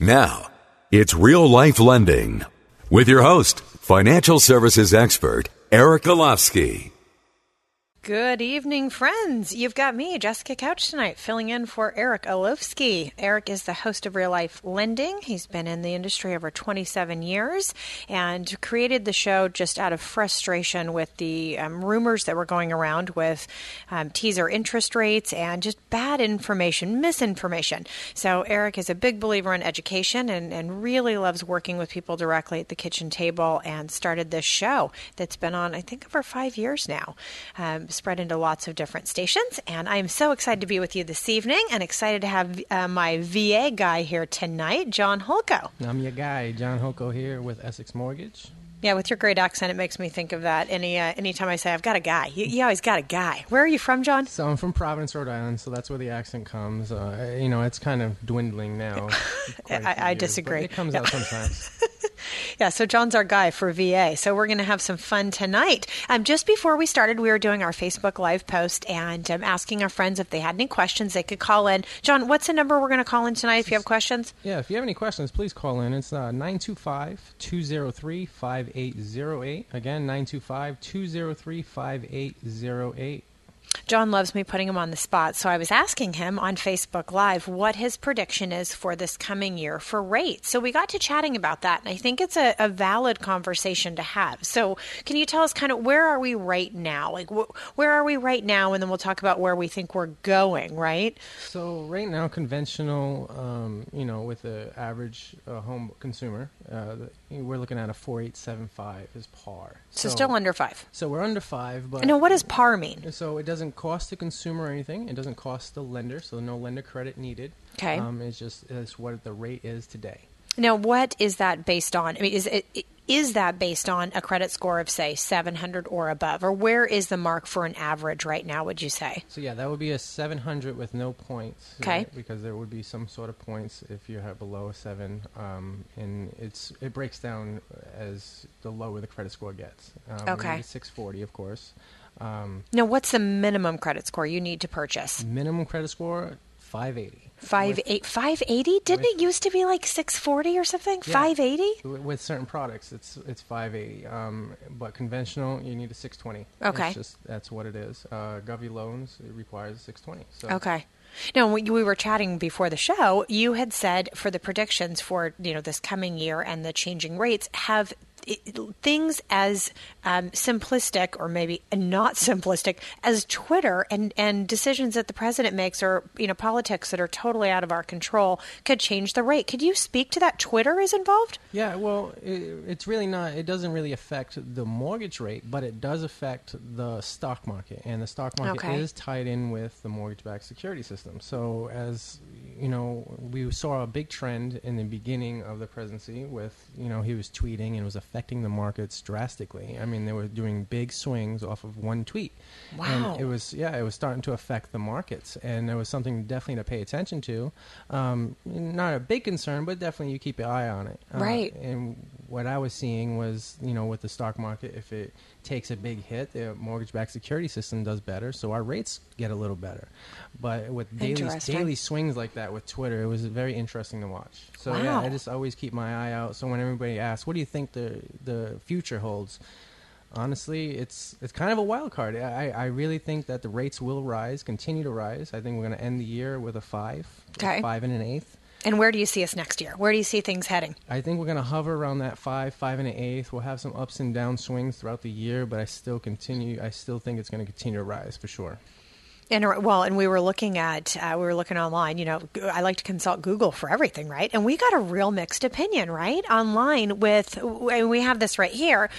Now, it's Real Life Lending with your host, financial services expert, Eric Golofsky. Good evening, friends. You've got me, Jessica Couch, tonight, filling in for Eric Golofsky. Eric is the host of Real Life Lending. He's been in the industry over 27 years and created the show just out of frustration with the rumors that were going around with teaser interest rates and just bad information, misinformation. So Eric is a big believer in education and really loves working with people directly at the kitchen table, and started this show that's been on, I think, over 5 years now. Spread into lots of different stations. And I'm so excited to be with you this evening, and excited to have my VA guy here tonight, John Hulkow. I'm your guy, John Hulkow, here with Essex Mortgage. Yeah, with your great accent, it makes me think of that anytime I say, I've got a guy. You always got a guy. Where are you from, John? So I'm from Providence, Rhode Island, so that's where the accent comes. It's kind of dwindling now. I disagree. It comes out sometimes. Yeah, so John's our guy for VA. So we're going to have some fun tonight. Just before we started, we were doing our Facebook Live post and asking our friends if they had any questions, they could call in. John, what's the number we're going to call in tonight if you have questions? Yeah, if you have any questions, please call in. It's 925-203-5808. Again, 925-203-5808. John loves me putting him on the spot, so I was asking him on Facebook Live what his prediction is for this coming year for rates. So we got to chatting about that, and I think it's a valid conversation to have. So can you tell us kind of where are we right now? Like, where are we right now? And then we'll talk about where we think we're going, right? So right now, conventional, with the average home consumer, we're looking at a 4.875 is par. So still under 5. So we're under 5, but... Now, what does par mean? So it doesn't cost the consumer anything. It doesn't cost the lender, so no lender credit needed. Okay. It's what the rate is today. Now, what is that based on? I mean, is that based on a credit score of, say, 700 or above? Or where is the mark for an average right now, would you say? So, yeah, that would be a 700 with no points. Okay. Right? Because there would be some sort of points if you have below a 7. And it breaks down as the lower the credit score gets. Okay. 640, of course. Now, what's the minimum credit score you need to purchase? Minimum credit score, 580. 580? Didn't it used to be like 640 or something? Yeah, 580? With certain products, it's 580. But conventional, you need a 620. Okay. That's what it is. Govy loans, it requires 620. So. Okay. Now, we were chatting before the show. You had said for the predictions for this coming year and the changing rates have things as simplistic, or maybe not simplistic, as Twitter and decisions that the president makes, or politics that are totally out of our control, could change the rate. Could you speak to that? Twitter is involved? Yeah, well, it's really not. It doesn't really affect the mortgage rate, but it does affect the stock market, and the stock market is tied in with the mortgage-backed security system. So, as you know, we saw a big trend in the beginning of the presidency with he was tweeting, and it was affecting the markets drastically. I mean, they were doing big swings off of one tweet. Wow. And it was starting to affect the markets, and it was something definitely to pay attention to. Not a big concern, but definitely you keep an eye on it. Right. And what I was seeing was, with the stock market, if it takes a big hit, the mortgage-backed security system does better, so our rates get a little better. But with daily swings like that with Twitter, it was very interesting to watch. So wow. Yeah, I just always keep my eye out. So when everybody asks, what do you think the future holds? Honestly, it's kind of a wild card. I really think that the rates will rise, continue to rise. I think we're going to end the year with a 5, okay. 5 1/8. And where do you see us next year? Where do you see things heading? I think we're going to hover around that 5 1/8. We'll have some ups and down swings throughout the year, but I still think it's going to continue to rise for sure. And we were looking at, online, you know, I like to consult Google for everything, right? And we got a real mixed opinion, right? Online with, and we have this right here,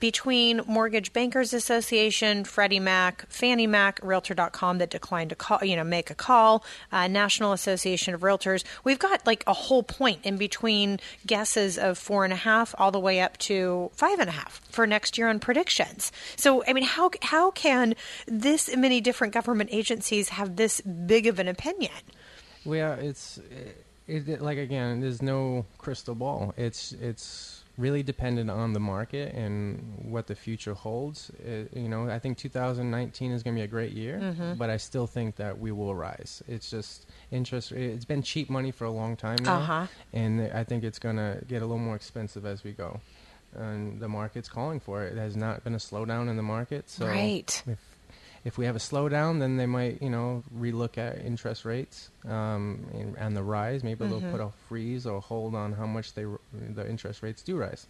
between Mortgage Bankers Association, Freddie Mac, Fannie Mac, Realtor.com that declined to call, you know, make a call, National Association of Realtors. We've got like a whole point in between guesses of 4.5 all the way up to 5.5 for next year on predictions. So, I mean, how can this many different government agencies have this big of an opinion? Well, it's like, again, there's no crystal ball. It's really dependent on the market and what the future holds. You know, I think 2019 is going to be a great year, but I still think that we will rise. It's just interest. It's been cheap money for a long time now, and I think it's going to get a little more expensive as we go. And the market's calling for it. There's not been a slowdown in the market, so if we have a slowdown, then they might, you know, relook at interest rates and the rise. Maybe they'll put a freeze or hold on how much the interest rates do rise.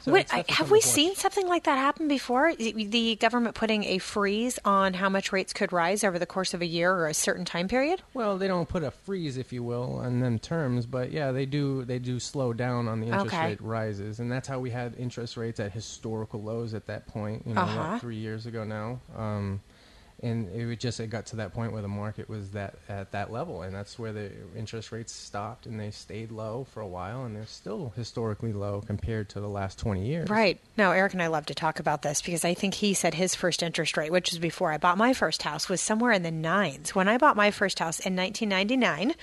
So have we seen something like that happen before? The government putting a freeze on how much rates could rise over the course of a year or a certain time period? Well, they don't put a freeze, if you will, on them terms, but yeah, they do slow down on the interest rate rises, and that's how we had interest rates at historical lows at that point, you know, about 3 years ago now. And it got to that point where the market was at that level, and that's where the interest rates stopped, and they stayed low for a while, and they're still historically low compared to the last 20 years. Right. Now, Eric and I love to talk about this because I think he said his first interest rate, which is before I bought my first house, was somewhere in the 9s. When I bought my first house in 1999,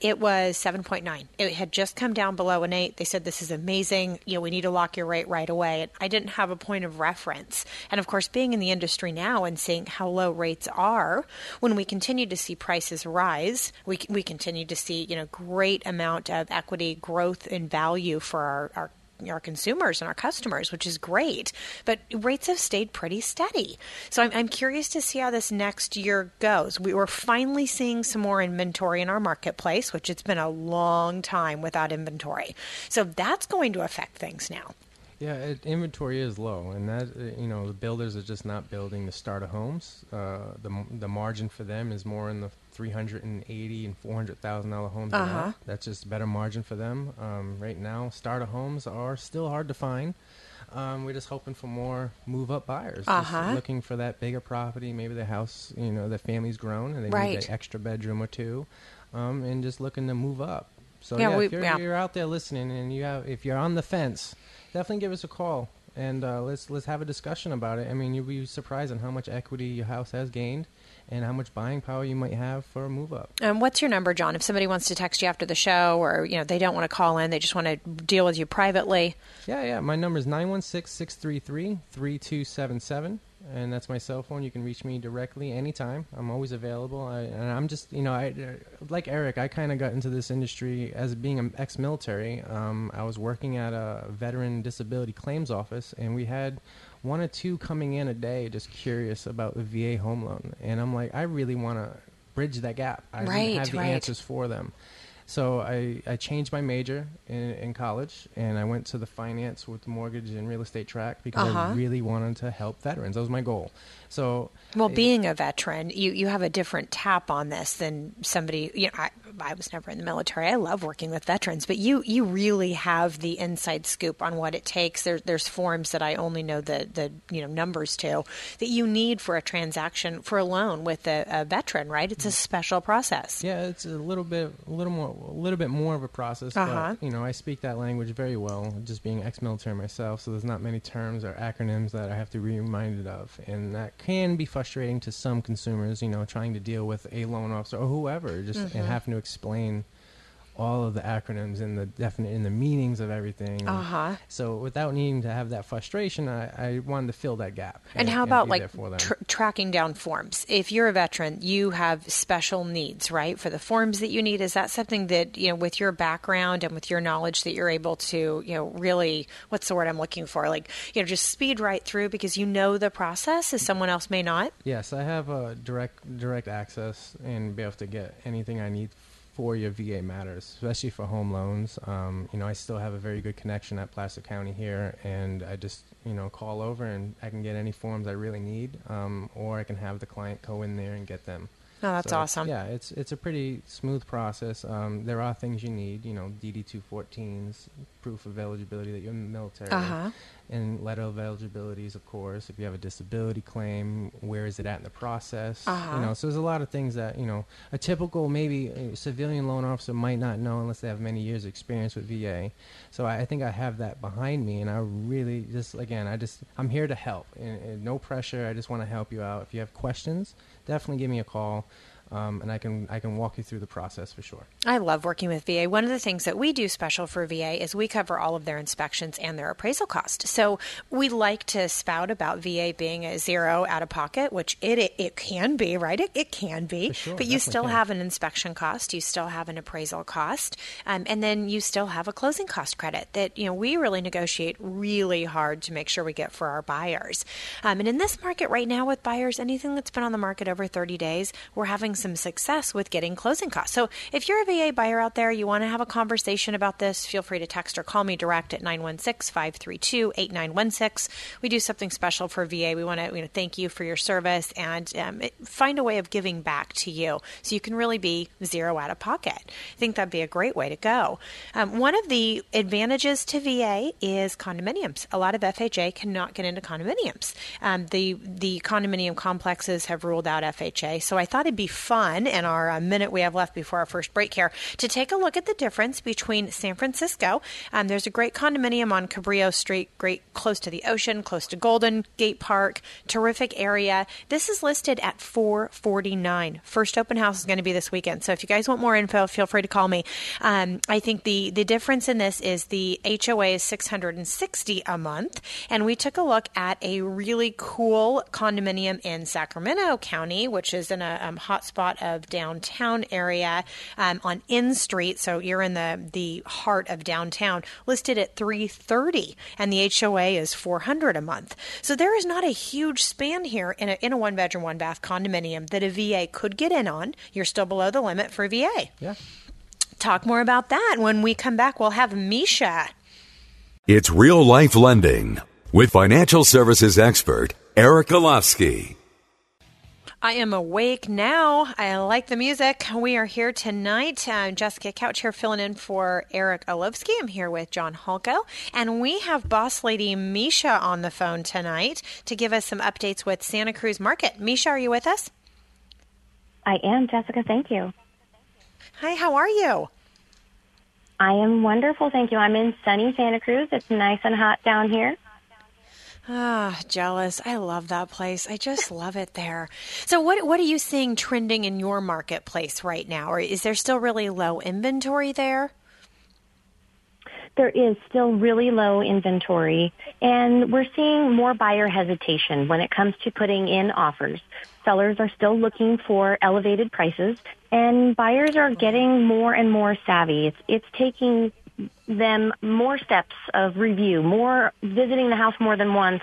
it was 7.9. It had just come down below an 8. They said, this is amazing. You know, we need to lock your rate right away. And I didn't have a point of reference. And of course, being in the industry now and seeing how low rates are, when we continue to see prices rise, we continue to see, you know, great amount of equity growth in value for our consumers and our customers, which is great, but rates have stayed pretty steady. So I'm curious to see how this next year goes. We were finally seeing some more inventory in our marketplace, which it's been a long time without inventory. So that's going to affect things now. Yeah, inventory is low, and that, you know, the builders are just not building the starter homes. The margin for them is more in the $380,000 and $400,000 homes. That's just a better margin for them. Right now, starter homes are still hard to find. We're just hoping for more move-up buyers, just looking for that bigger property. Maybe the house, you know, the family's grown, and they need an extra bedroom or two, and just looking to move up. So if you're out there listening, and if you're on the fence, definitely give us a call, and let's have a discussion about it. I mean, you'll be surprised on how much equity your house has gained and how much buying power you might have for a move up. What's your number, John? If somebody wants to text you after the show, or, you know, they don't want to call in, they just want to deal with you privately. Yeah. My number is 916-633-3277, and that's my cell phone. You can reach me directly anytime. I'm always available. Like Eric, I kind of got into this industry as being an ex-military. I was working at a veteran disability claims office, and we had one or two coming in a day just curious about the VA home loan. And I'm like, I really want to bridge that gap. I didn't have the answers for them. So I changed my major in college, and I went to the finance with the mortgage and real estate track because I really wanted to help veterans. That was my goal. So, being a veteran, you have a different tap on this than somebody, you know, I was never in the military. I love working with veterans, but you really have the inside scoop on what it takes. There's forms that I only know the numbers to that you need for a transaction for a loan with a veteran, right? It's a special process. Yeah, it's a little bit more of a process, but, you know, I speak that language very well, just being ex-military myself, so there's not many terms or acronyms that I have to be reminded of, and that can be frustrating to some consumers, you know, trying to deal with a loan officer or whoever, just and having to explain all of the acronyms and the meanings of everything. So without needing to have that frustration, I wanted to fill that gap. And how about like tracking down forms? If you're a veteran, you have special needs, right? For the forms that you need, is that something that, you know, with your background and with your knowledge that you're able to, you know, really, what's the word I'm looking for? Like, you know, just speed right through because you know the process as someone else may not? Yes, I have a direct access and be able to get anything I need for your VA matters, especially for home loans. I still have a very good connection at Placer County here, and I just, call over and I can get any forms I really need, or I can have the client go in there and get them. No, that's awesome. Yeah, it's a pretty smooth process. There are things you need, DD-214s, proof of eligibility that you're in the military, and letter of eligibilities, of course. If you have a disability claim, where is it at in the process? So there's a lot of things that, a typical maybe a civilian loan officer might not know unless they have many years of experience with VA. So I think I have that behind me, and I really just, again, I'm here to help. And no pressure. I just want to help you out. If you have questions, definitely give me a call. And I can walk you through the process for sure. I love working with VA. One of the things that we do special for VA is we cover all of their inspections and their appraisal cost. So we like to spout about VA being a zero out of pocket, which it can be, right? It can be, sure, but you still have an inspection cost. You still have an appraisal cost. And then you still have a closing cost credit that, we really negotiate really hard to make sure we get for our buyers. And in this market right now with buyers, anything that's been on the market over 30 days, we're having some success with getting closing costs. So if you're a VA buyer out there, you want to have a conversation about this, feel free to text or call me direct at 916-532-8916. We do something special for VA. We want to thank you for your service and find a way of giving back to you so you can really be zero out of pocket. I think that'd be a great way to go. One of the advantages to VA is condominiums. A lot of FHA cannot get into condominiums. The condominium complexes have ruled out FHA, so I thought it'd be fun in our minute we have left before our first break here to take a look at the difference between San Francisco. There's a great condominium on Cabrillo Street, great, close to the ocean, close to Golden Gate Park, terrific area. This is listed at $449. First open house is going to be this weekend. So if you guys want more info, feel free to call me. I think the difference in this is the HOA is $660 a month, and we took a look at a really cool condominium in Sacramento County, which is in a hot spot of downtown area on N Street, so you're in the heart of downtown, listed at $330, and the HOA is $400 a month. So there is not a huge span here in a one-bedroom, one-bath condominium that a VA could get in on. You're still below the limit for VA. Yeah. Talk more about that. When we come back, we'll have Misha. It's Real Life Lending with financial services expert Eric Golofsky. I am awake now. I like the music. We are here tonight. Jessica Couch here filling in for Eric Golofsky. I'm here with John Hulkow. And we have boss lady Misha on the phone tonight to give us some updates with Santa Cruz Market. Misha, are you with us? I am, Jessica. Thank you. Hi, how are you? I am wonderful, thank you. I'm in sunny Santa Cruz. It's nice and hot down here. Ah, jealous. I love that place. I just love it there. So what are you seeing trending in your marketplace right now? Or is there still really low inventory there? There is still really low inventory, and we're seeing more buyer hesitation when it comes to putting in offers. Sellers are still looking for elevated prices, and buyers are getting more and more savvy. It's taking them more steps of review, more visiting the house more than once,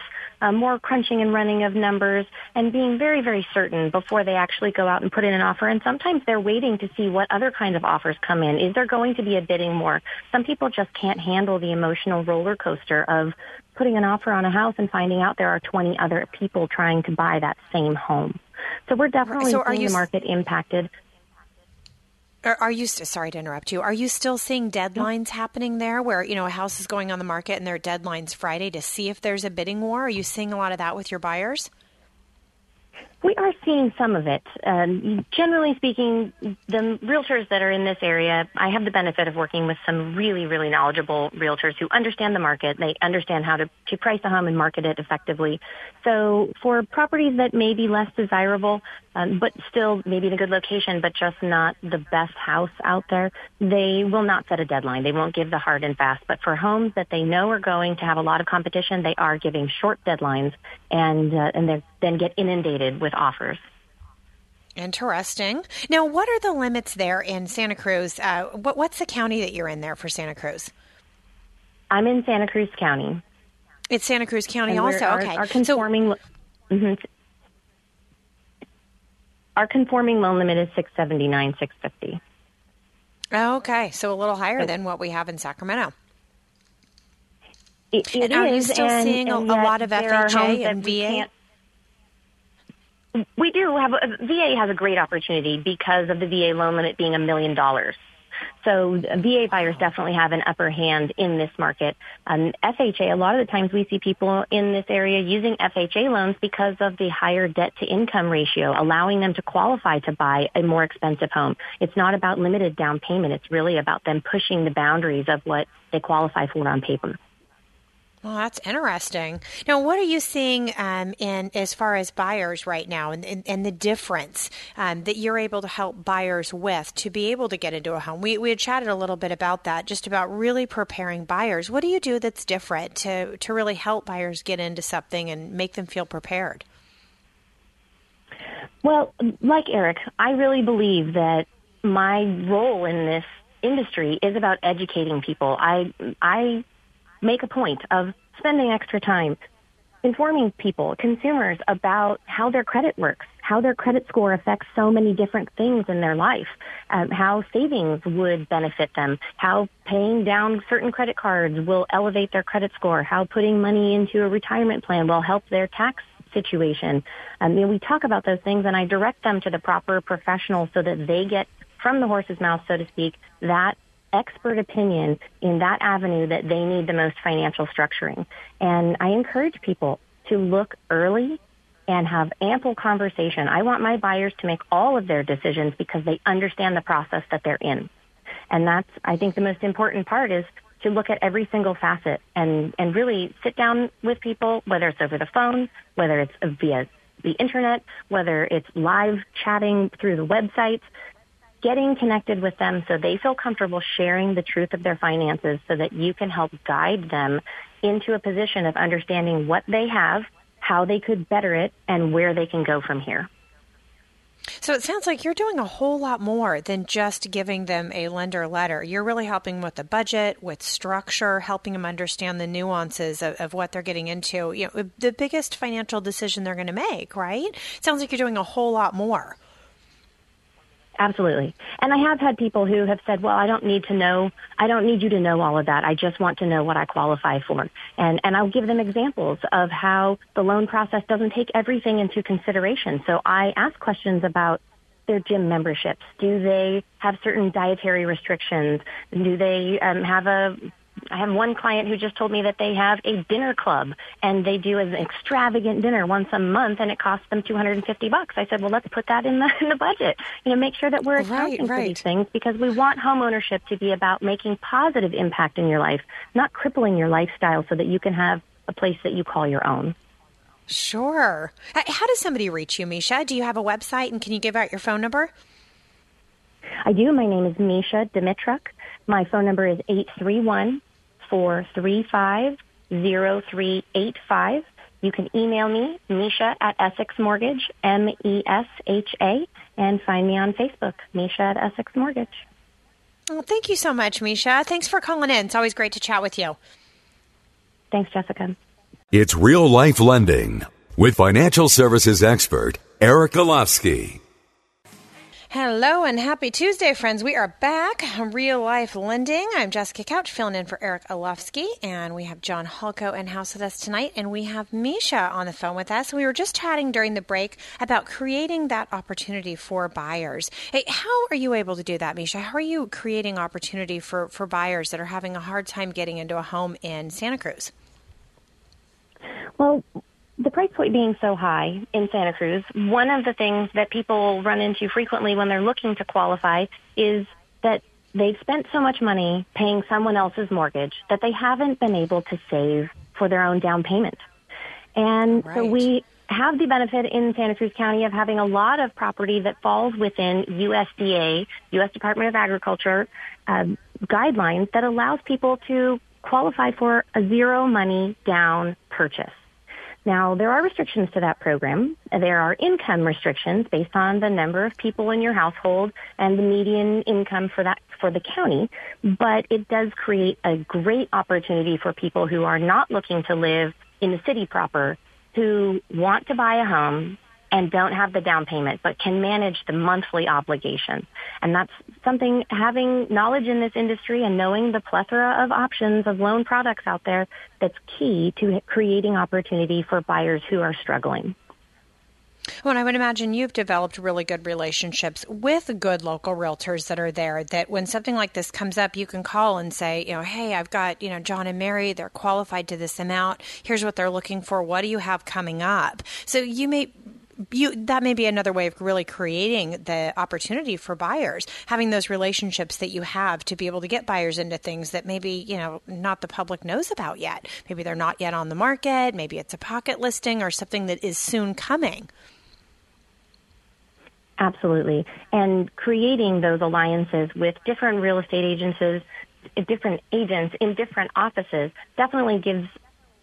more crunching and running of numbers, and being very, very certain before they actually go out and put in an offer. And sometimes they're waiting to see what other kinds of offers come in. Is there going to be a bidding war? Some people just can't handle the emotional roller coaster of putting an offer on a house and finding out there are 20 other people trying to buy that same home. So we're definitely seeing the market impacted. Are you, sorry to interrupt you, are you still seeing deadlines happening there where, a house is going on the market and there are deadlines Friday to see if there's a bidding war? Are you seeing a lot of that with your buyers? We are seeing some of it. Generally speaking, the realtors that are in this area, I have the benefit of working with some really, really knowledgeable realtors who understand the market. They understand how to price a home and market it effectively. So for properties that may be less desirable, but still maybe in a good location, but just not the best house out there, they will not set a deadline. They won't give the hard and fast. But for homes that they know are going to have a lot of competition, they are giving short deadlines, and they then get inundated with offers. Interesting. Now, what are the limits there in Santa Cruz? What's the county that you're in there for Santa Cruz? I'm in Santa Cruz County. It's Santa Cruz County and also. Our conforming. Our conforming loan limit is $679,650. Okay, so a little higher than what we have in Sacramento. It are you still seeing a lot of FHA and VA? We do have VA has a great opportunity because of the VA loan limit being $1 million. So VA buyers definitely have an upper hand in this market. FHA, a lot of the times we see people in this area using FHA loans because of the higher debt-to-income ratio, allowing them to qualify to buy a more expensive home. It's not about limited down payment. It's really about them pushing the boundaries of what they qualify for on paper. Well, that's interesting. Now, what are you seeing in as far as buyers right now and the difference that you're able to help buyers with to be able to get into a home? We had chatted a little bit about that, just about really preparing buyers. What do you do that's different to really help buyers get into something and make them feel prepared? Well, like Eric, I really believe that my role in this industry is about educating people. I make a point of spending extra time informing people, consumers, about how their credit works, how their credit score affects so many different things in their life, how savings would benefit them, how paying down certain credit cards will elevate their credit score, how putting money into a retirement plan will help their tax situation. We talk about those things, and I direct them to the proper professional so that they get from the horse's mouth, so to speak, that expert opinion in that avenue that they need the most financial structuring. And I encourage people to look early and have ample conversation. I want my buyers to make all of their decisions because they understand the process that they're in. And that's, I think, the most important part is to look at every single facet and really sit down with people, whether it's over the phone, whether it's via the internet, whether it's live chatting through the website, getting connected with them so they feel comfortable sharing the truth of their finances so that you can help guide them into a position of understanding what they have, how they could better it, and where they can go from here. So it sounds like you're doing a whole lot more than just giving them a lender letter. You're really helping with the budget, with structure, helping them understand the nuances of what they're getting into, you know, the biggest financial decision they're going to make, right? It sounds like you're doing a whole lot more. Absolutely. And I have had people who have said, well, I don't need you to know all of that. I just want to know what I qualify for. And I'll give them examples of how the loan process doesn't take everything into consideration. So I ask questions about their gym memberships. Do they have certain dietary restrictions? Do they I have one client who just told me that they have a dinner club, and they do an extravagant dinner once a month, and it costs them $250. I said, well, let's put that in the budget. You know, make sure that we're accounting for these things, because we want homeownership to be about making positive impact in your life, not crippling your lifestyle so that you can have a place that you call your own. Sure. How does somebody reach you, Misha? Do you have a website, and can you give out your phone number? I do. My name is Misha Dimitruk. My phone number is 831-435-0385. You can email me, Misha at Essex Mortgage, M-E-S-H-A, and find me on Facebook, Misha at Essex Mortgage. Well, thank you so much, Misha. Thanks for calling in. It's always great to chat with you. Thanks, Jessica. It's Real Life Lending with financial services expert Eric Golofsky. Hello and happy Tuesday, friends. We are back. Real Life Lending. I'm Jessica Couch, filling in for Eric Golofsky, and we have John Hulkow in-house with us tonight, and we have Misha on the phone with us. We were just chatting during the break about creating that opportunity for buyers. Hey, how are you able to do that, Misha? How are you creating opportunity for buyers that are having a hard time getting into a home in Santa Cruz? Well, the price point being so high in Santa Cruz, one of the things that people run into frequently when they're looking to qualify is that they've spent so much money paying someone else's mortgage that they haven't been able to save for their own down payment. And so we have the benefit in Santa Cruz County of having a lot of property that falls within USDA, U.S. Department of Agriculture, guidelines that allows people to qualify for a zero money down purchase. Now, there are restrictions to that program. There are income restrictions based on the number of people in your household and the median income for the county, but it does create a great opportunity for people who are not looking to live in the city proper, who want to buy a home, and don't have the down payment, but can manage the monthly obligation. And that's something, having knowledge in this industry and knowing the plethora of options of loan products out there, that's key to creating opportunity for buyers who are struggling. Well, and I would imagine you've developed really good relationships with good local realtors that are there, that when something like this comes up, you can call and say, you know, hey, I've got, you know, John and Mary, they're qualified to this amount. Here's what they're looking for. What do you have coming up? So that may be another way of really creating the opportunity for buyers, having those relationships that you have to be able to get buyers into things that maybe, you know, not the public knows about yet. Maybe they're not yet on the market. Maybe it's a pocket listing or something that is soon coming. Absolutely. And creating those alliances with different real estate agencies, different agents in different offices, definitely gives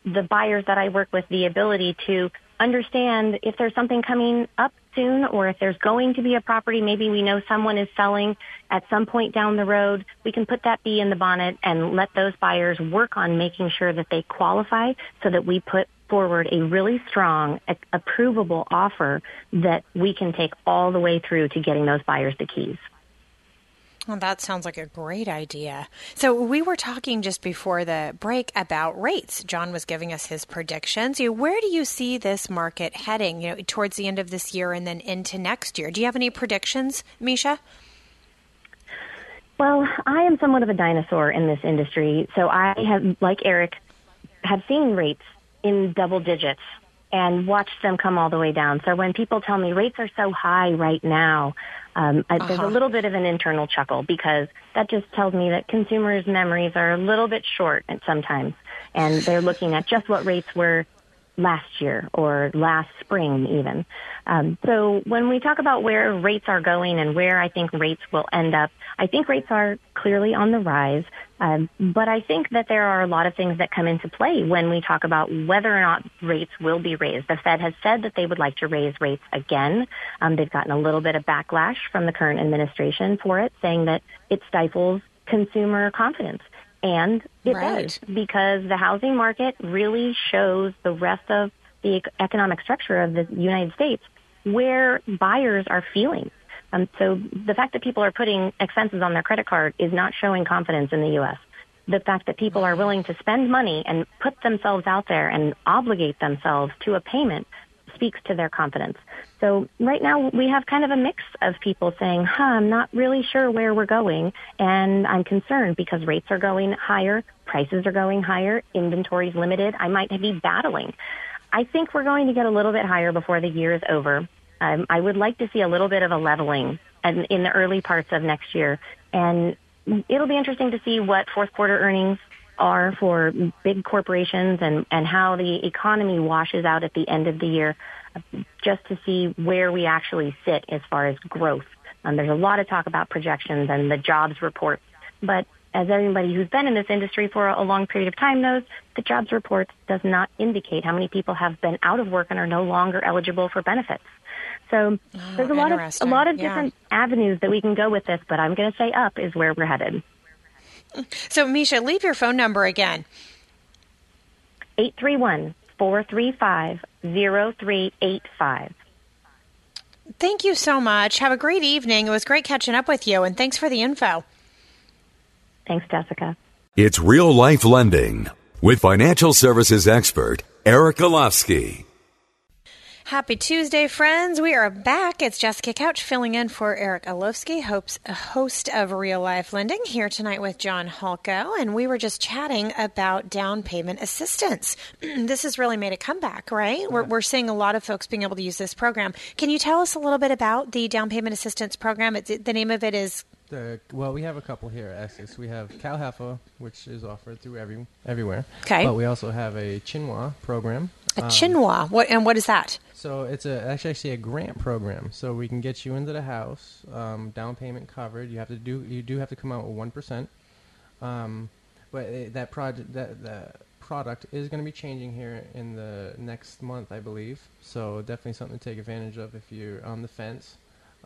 the buyers that I work with the ability to understand if there's something coming up soon, or if there's going to be a property, maybe we know someone is selling at some point down the road. We can put that bee in the bonnet and let those buyers work on making sure that they qualify, so that we put forward a really strong, approvable offer that we can take all the way through to getting those buyers the keys. Well, that sounds like a great idea. So we were talking just before the break about rates. John was giving us his predictions. You know, where do you see this market heading, you know, towards the end of this year and then into next year? Do you have any predictions, Misha? Well, I am somewhat of a dinosaur in this industry. So I have, like Eric, have seen rates in double digits and watched them come all the way down. So when people tell me rates are so high right now, there's a little bit of an internal chuckle, because that just tells me that consumers' memories are a little bit short sometimes, and they're looking at just what rates were last year or last spring even. So when we talk about where rates are going and where I think rates will end up, I think rates are clearly on the rise. But I think that there are a lot of things that come into play when we talk about whether or not rates will be raised. The Fed has said that they would like to raise rates again. They've gotten a little bit of backlash from the current administration for it, saying that it stifles consumer confidence. And it does, because the housing market really shows the rest of the economic structure of the United States where buyers are feeling. So the fact that people are putting expenses on their credit card is not showing confidence in the U.S. The fact that people are willing to spend money and put themselves out there and obligate themselves to a payment speaks to their confidence. So right now we have kind of a mix of people saying, I'm not really sure where we're going, and I'm concerned because rates are going higher, prices are going higher, inventory's limited, I might be battling. I think we're going to get a little bit higher before the year is over. I would like to see a little bit of a leveling in the early parts of next year. And it'll be interesting to see what fourth quarter earnings are for big corporations and how the economy washes out at the end of the year, just to see where we actually sit as far as growth. There's a lot of talk about projections and the jobs reports, but as everybody who's been in this industry for a long period of time knows, the jobs report does not indicate how many people have been out of work and are no longer eligible for benefits. So there's a lot of different avenues that we can go with this, but I'm going to say up is where we're headed. So, Misha, leave your phone number again. 831-435-0385. Thank you so much. Have a great evening. It was great catching up with you, and thanks for the info. Thanks, Jessica. It's Real Life Lending with financial services expert Eric Golofsky. Happy Tuesday, friends. We are back. It's Jessica Couch filling in for Eric Golofsky, host of Real Life Lending, here tonight with John Hulkow. And we were just chatting about down payment assistance. This has really made a comeback, right? Yeah. We're seeing a lot of folks being able to use this program. Can you tell us a little bit about the down payment assistance program? The name of it is? Well, we have a couple here at Essex. We have CalHFA, which is offered through everywhere. Okay. But we also have a Chinwa program. A Chinwa? What is that? So it's actually a grant program. So we can get you into the house, down payment covered. You do have to come out with 1%. But that product is going to be changing here in the next month, I believe. So definitely something to take advantage of if you're on the fence.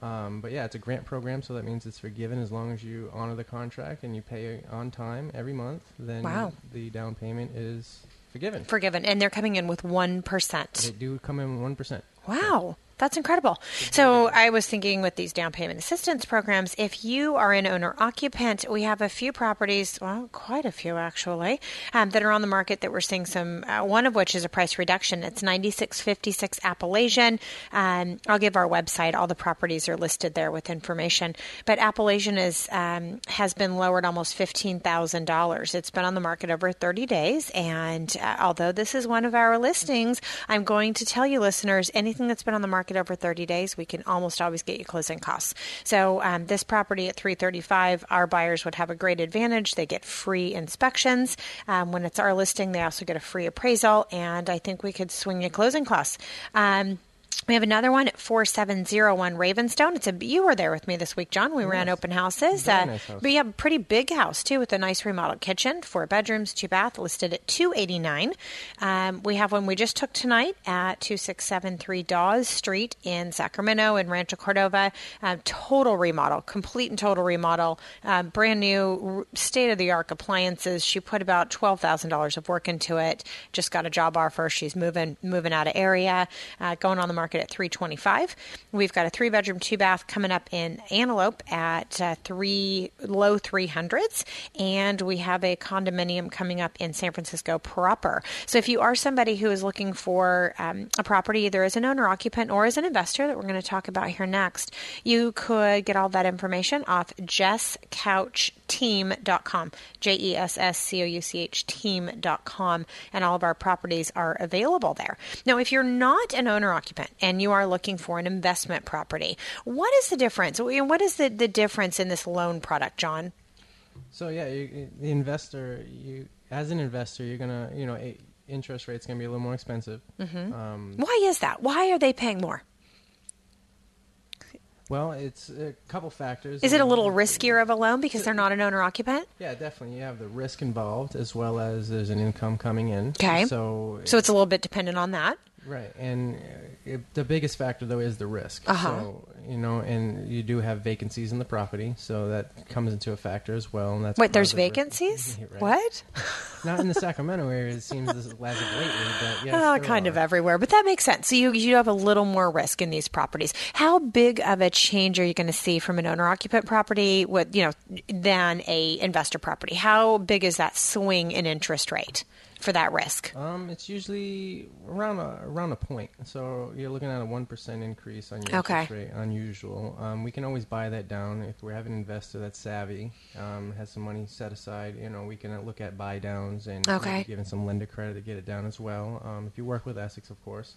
But yeah, it's a grant program, so that means it's forgiven as long as you honor the contract and you pay on time every month. Then the down payment is forgiven. And they're coming in with 1%. They do come in with 1%. Wow. That's incredible. So I was thinking with these down payment assistance programs, if you are an owner-occupant, we have a few properties, well, quite a few actually, that are on the market that we're seeing some, one of which is a price reduction. It's 9656 Appalachian. I'll give our website. All the properties are listed there with information. But Appalachian is has been lowered almost $15,000. It's been on the market over 30 days. And although this is one of our listings, I'm going to tell you listeners, anything that's been on the market over 30 days, we can almost always get you closing costs. So this property at $335,000, our buyers would have a great advantage. They get free inspections. When it's our listing, they also get a free appraisal, and I think we could swing you closing costs. We have another one at 4701 Ravenstone. It's a, you were there with me this week, John. We ran open houses. Nice house. But you have a pretty big house, too, with a nice remodeled kitchen, 4 bedrooms, 2 baths, listed at $289,000. We have one we just took tonight at 2673 Dawes Street in Sacramento in Rancho Cordova. Total remodel, complete and total remodel, brand new, state-of-the-art appliances. She put about $12,000 of work into it, just got a job offer. She's moving out of area, going on the market at $325,000. We've got a 3-bedroom, 2-bath coming up in Antelope at low 300s, and we have a condominium coming up in San Francisco proper. So if you are somebody who is looking for a property, either as an owner occupant or as an investor that we're going to talk about here next, you could get all that information off JessCouchTeam.com, JessCouch Team.com, and all of our properties are available there. Now, if you're not an owner occupant and you are looking for an investment property, what is the difference? What is the difference in this loan product, John? So the investor, as an investor, you're gonna, interest rate's gonna be a little more expensive. Mm-hmm. Why is that? Why are they paying more? Well, it's a couple factors. Is it a little riskier of a loan because they're not an owner-occupant? Yeah, definitely. You have the risk involved as well as there's an income coming in. Okay. So it's a little bit dependent on that. Right. And the biggest factor, though, is the risk. Uh-huh. So, and you do have vacancies in the property, so that comes into a factor as well. And that's there's vacancies? Right. What? Not in the Sacramento area. It seems as of lately, but yes, kind of everywhere. But that makes sense. So you have a little more risk in these properties. How big of a change are you going to see from an owner-occupant property with, than a investor property? How big is that swing in interest rate for that risk? It's usually around a point. So you're looking at a 1% increase on your interest rate, unusual. We can always buy that down. If we have an investor that's savvy, has some money set aside, we can look at buy downs and giving some lender credit to get it down as well. If you work with Essex, of course.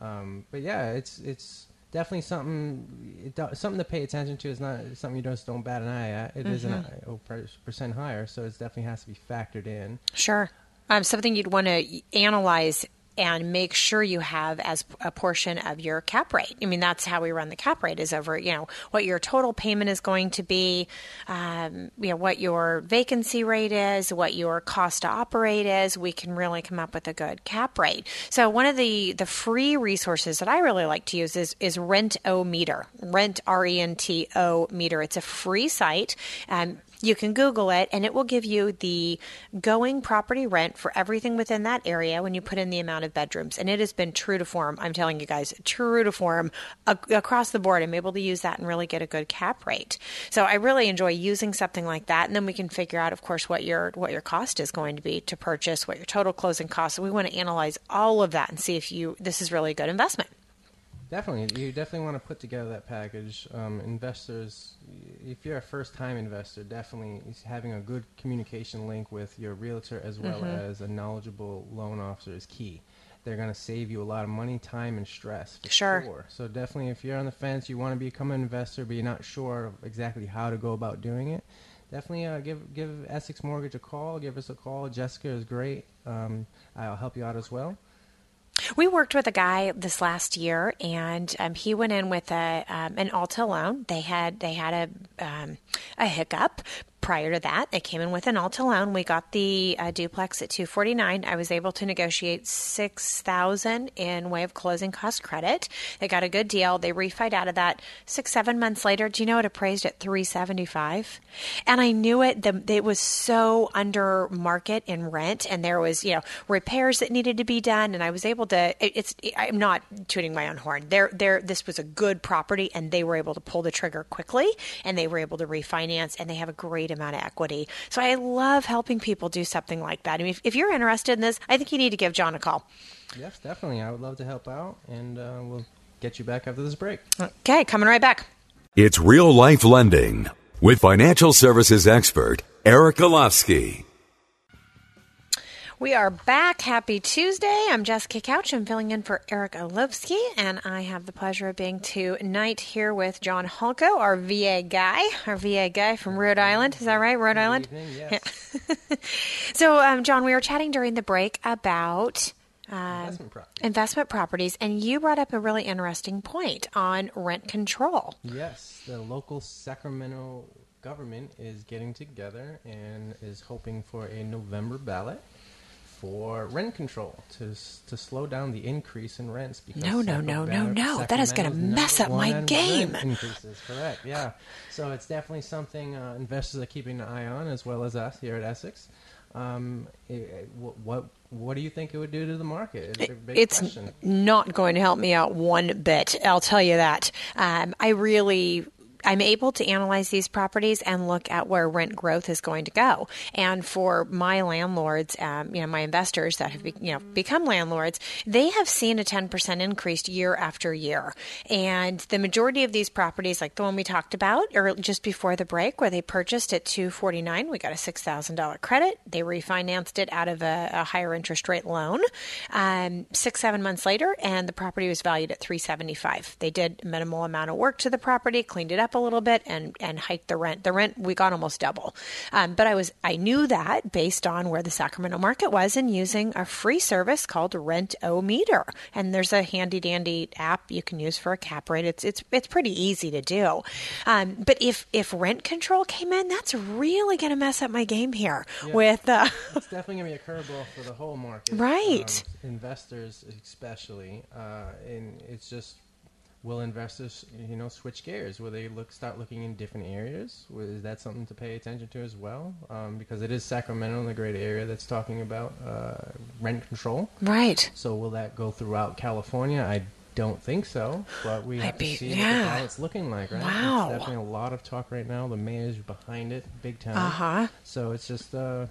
But yeah, it's definitely something to pay attention to. It's not something you just don't bat an eye at. It is a percent higher, so it definitely has to be factored in. Sure. Something you'd want to analyze and make sure you have as a portion of your cap rate. I mean, that's how we run the cap rate, is over, what your total payment is going to be, what your vacancy rate is, what your cost to operate is. We can really come up with a good cap rate. So one of the free resources that I really like to use is Rentometer, Rentometer. It's a free site. You can Google it, and it will give you the going property rent for everything within that area when you put in the amount of bedrooms. And it has been true to form. I'm telling you guys, true to form across the board. I'm able to use that and really get a good cap rate. So I really enjoy using something like that. And then we can figure out, of course, what your cost is going to be to purchase, what your total closing costs. So we want to analyze all of that and see if this is really a good investment. Definitely. You definitely want to put together that package. Investors, if you're a first-time investor, definitely having a good communication link with your realtor as well as a knowledgeable loan officer is key. They're going to save you a lot of money, time, and stress. Sure. So definitely, if you're on the fence, you want to become an investor, but you're not sure exactly how to go about doing it, definitely give Essex Mortgage a call. Give us a call. Jessica is great. I'll help you out as well. We worked with a guy this last year, and he went in with an Alta loan. They had a hiccup. prior to that, they came in with an Alta loan. We got the duplex at $249,000. I was able to negotiate $6,000 in way of closing cost credit. They got a good deal. They refied out of that 6-7 months later. Do you know it appraised at $375,000? And I knew it. It was so under market in rent, and there was repairs that needed to be done. And I was able to. I'm not tooting my own horn. This was a good property, and they were able to pull the trigger quickly, and they were able to refinance, and they have a great amount of equity. So I love helping people do something like that. I mean, if you're interested in this, I think you need to give John a call. Yes, definitely. I would love to help out, and we'll get you back after this break. Okay, coming right back. It's Real Life Lending with financial services expert Eric Golofsky. We are back. Happy Tuesday. I'm Jessica Couch. I'm filling in for Eric Golofsky, and I have the pleasure of being tonight here with John Hulkow, our VA guy from Rhode Island. Is that right, Rhode Island? Good evening, yes. Yeah. So, John, we were chatting during the break about investment properties, and you brought up a really interesting point on rent control. Yes, the local Sacramento government is getting together and is hoping for a November ballot for rent control to slow down the increase in rents. Because no. That is going to mess up my game. Increases, correct. Yeah. So it's definitely something investors are keeping an eye on, as well as us here at Essex. What do you think it would do to the market? It's a big question. Not going to help me out one bit. I'll tell you that. I'm able to analyze these properties and look at where rent growth is going to go. And for my landlords, my investors that have become landlords, they have seen a 10% increase year after year. And the majority of these properties, like the one we talked about or just before the break, where they purchased at $249,000, we got a $6,000 credit. They refinanced it out of a higher interest rate loan. 6-7 months later, and the property was valued at $375,000. They did a minimal amount of work to the property, cleaned it up a little bit, and hike the rent. The rent we got almost double. But I knew that based on where the Sacramento market was, and using a free service called Rentometer. And there's a handy dandy app you can use for a cap rate. It's pretty easy to do. But if rent control came in, that's really going to mess up my game here. Yeah, with it's definitely going to be a curveball for the whole market, right? Investors especially, and it's just. Will investors, switch gears? Will they start looking in different areas? Is that something to pay attention to as well? Because it is Sacramento and the great area that's talking about rent control. Right. So will that go throughout California? I don't think so, but we have to see what it's looking like, right? Wow. There's definitely a lot of talk right now. The mayor's behind it, big time. Uh-huh. So it's just one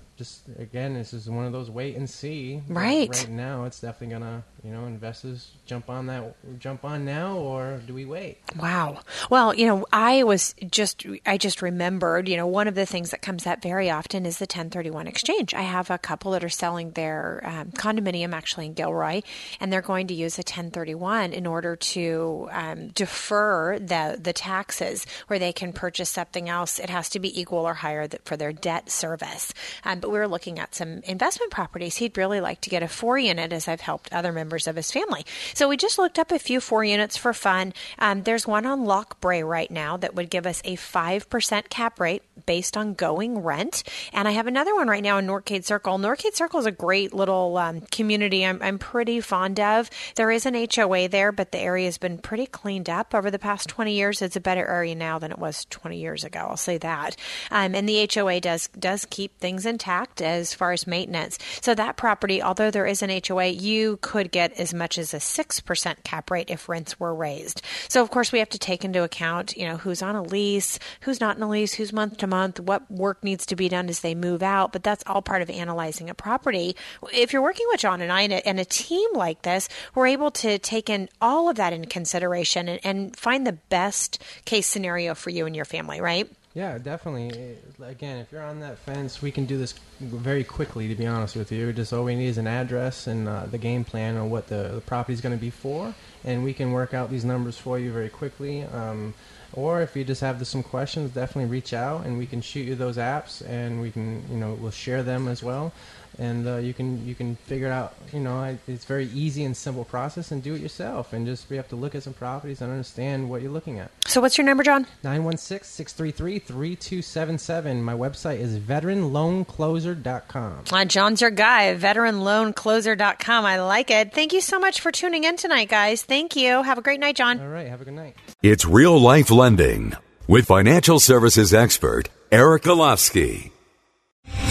of those wait and see. Right. Right now, it's definitely gonna, investors jump on now, or do we wait? Wow. Well, I just remembered, one of the things that comes up very often is the 1031 exchange. I have a couple that are selling their condominium actually in Gilroy, and they're going to use a 1031. In order to defer the taxes, where they can purchase something else. It has to be equal or higher for their debt service. But we were looking at some investment properties. He'd really like to get a 4-unit, as I've helped other members of his family. So we just looked up a few 4 units for fun. There's one on Lochbray right now that would give us a 5% cap rate based on going rent. And I have another one right now in Norcade Circle. Norcade Circle is a great little community I'm pretty fond of. There is an HOA there, but the area has been pretty cleaned up over the past 20 years. It's a better area now than it was 20 years ago. I'll say that. And the HOA does keep things intact as far as maintenance. So that property, although there is an HOA, you could get as much as a 6% cap rate if rents were raised. So of course we have to take into account, who's on a lease, who's not on a lease, who's month to month, what work needs to be done as they move out. But that's all part of analyzing a property. If you're working with John and I and a team like this, we're able to take in all of that in consideration and find the best case scenario for you and your family, right? Yeah, definitely. Again, if you're on that fence, we can do this very quickly, to be honest with you. Just all we need is an address and the game plan on what the property is going to be for, and we can work out these numbers for you very quickly. Or if you just have some questions, definitely reach out, and we can shoot you those apps, and we'll share them as well. and you can figure it out. You know, it's very easy and simple process, and do it yourself. And just, you have to look at some properties and understand what you're looking at. So what's your number, John? 916-633-3277. My website is veteranloancloser.com. John's your guy, veteranloancloser.com. I like it. Thank you so much for tuning in tonight, guys. Thank you. Have a great night, John. All right. Have a good night. It's Real Life Lending with financial services expert Eric Golofsky.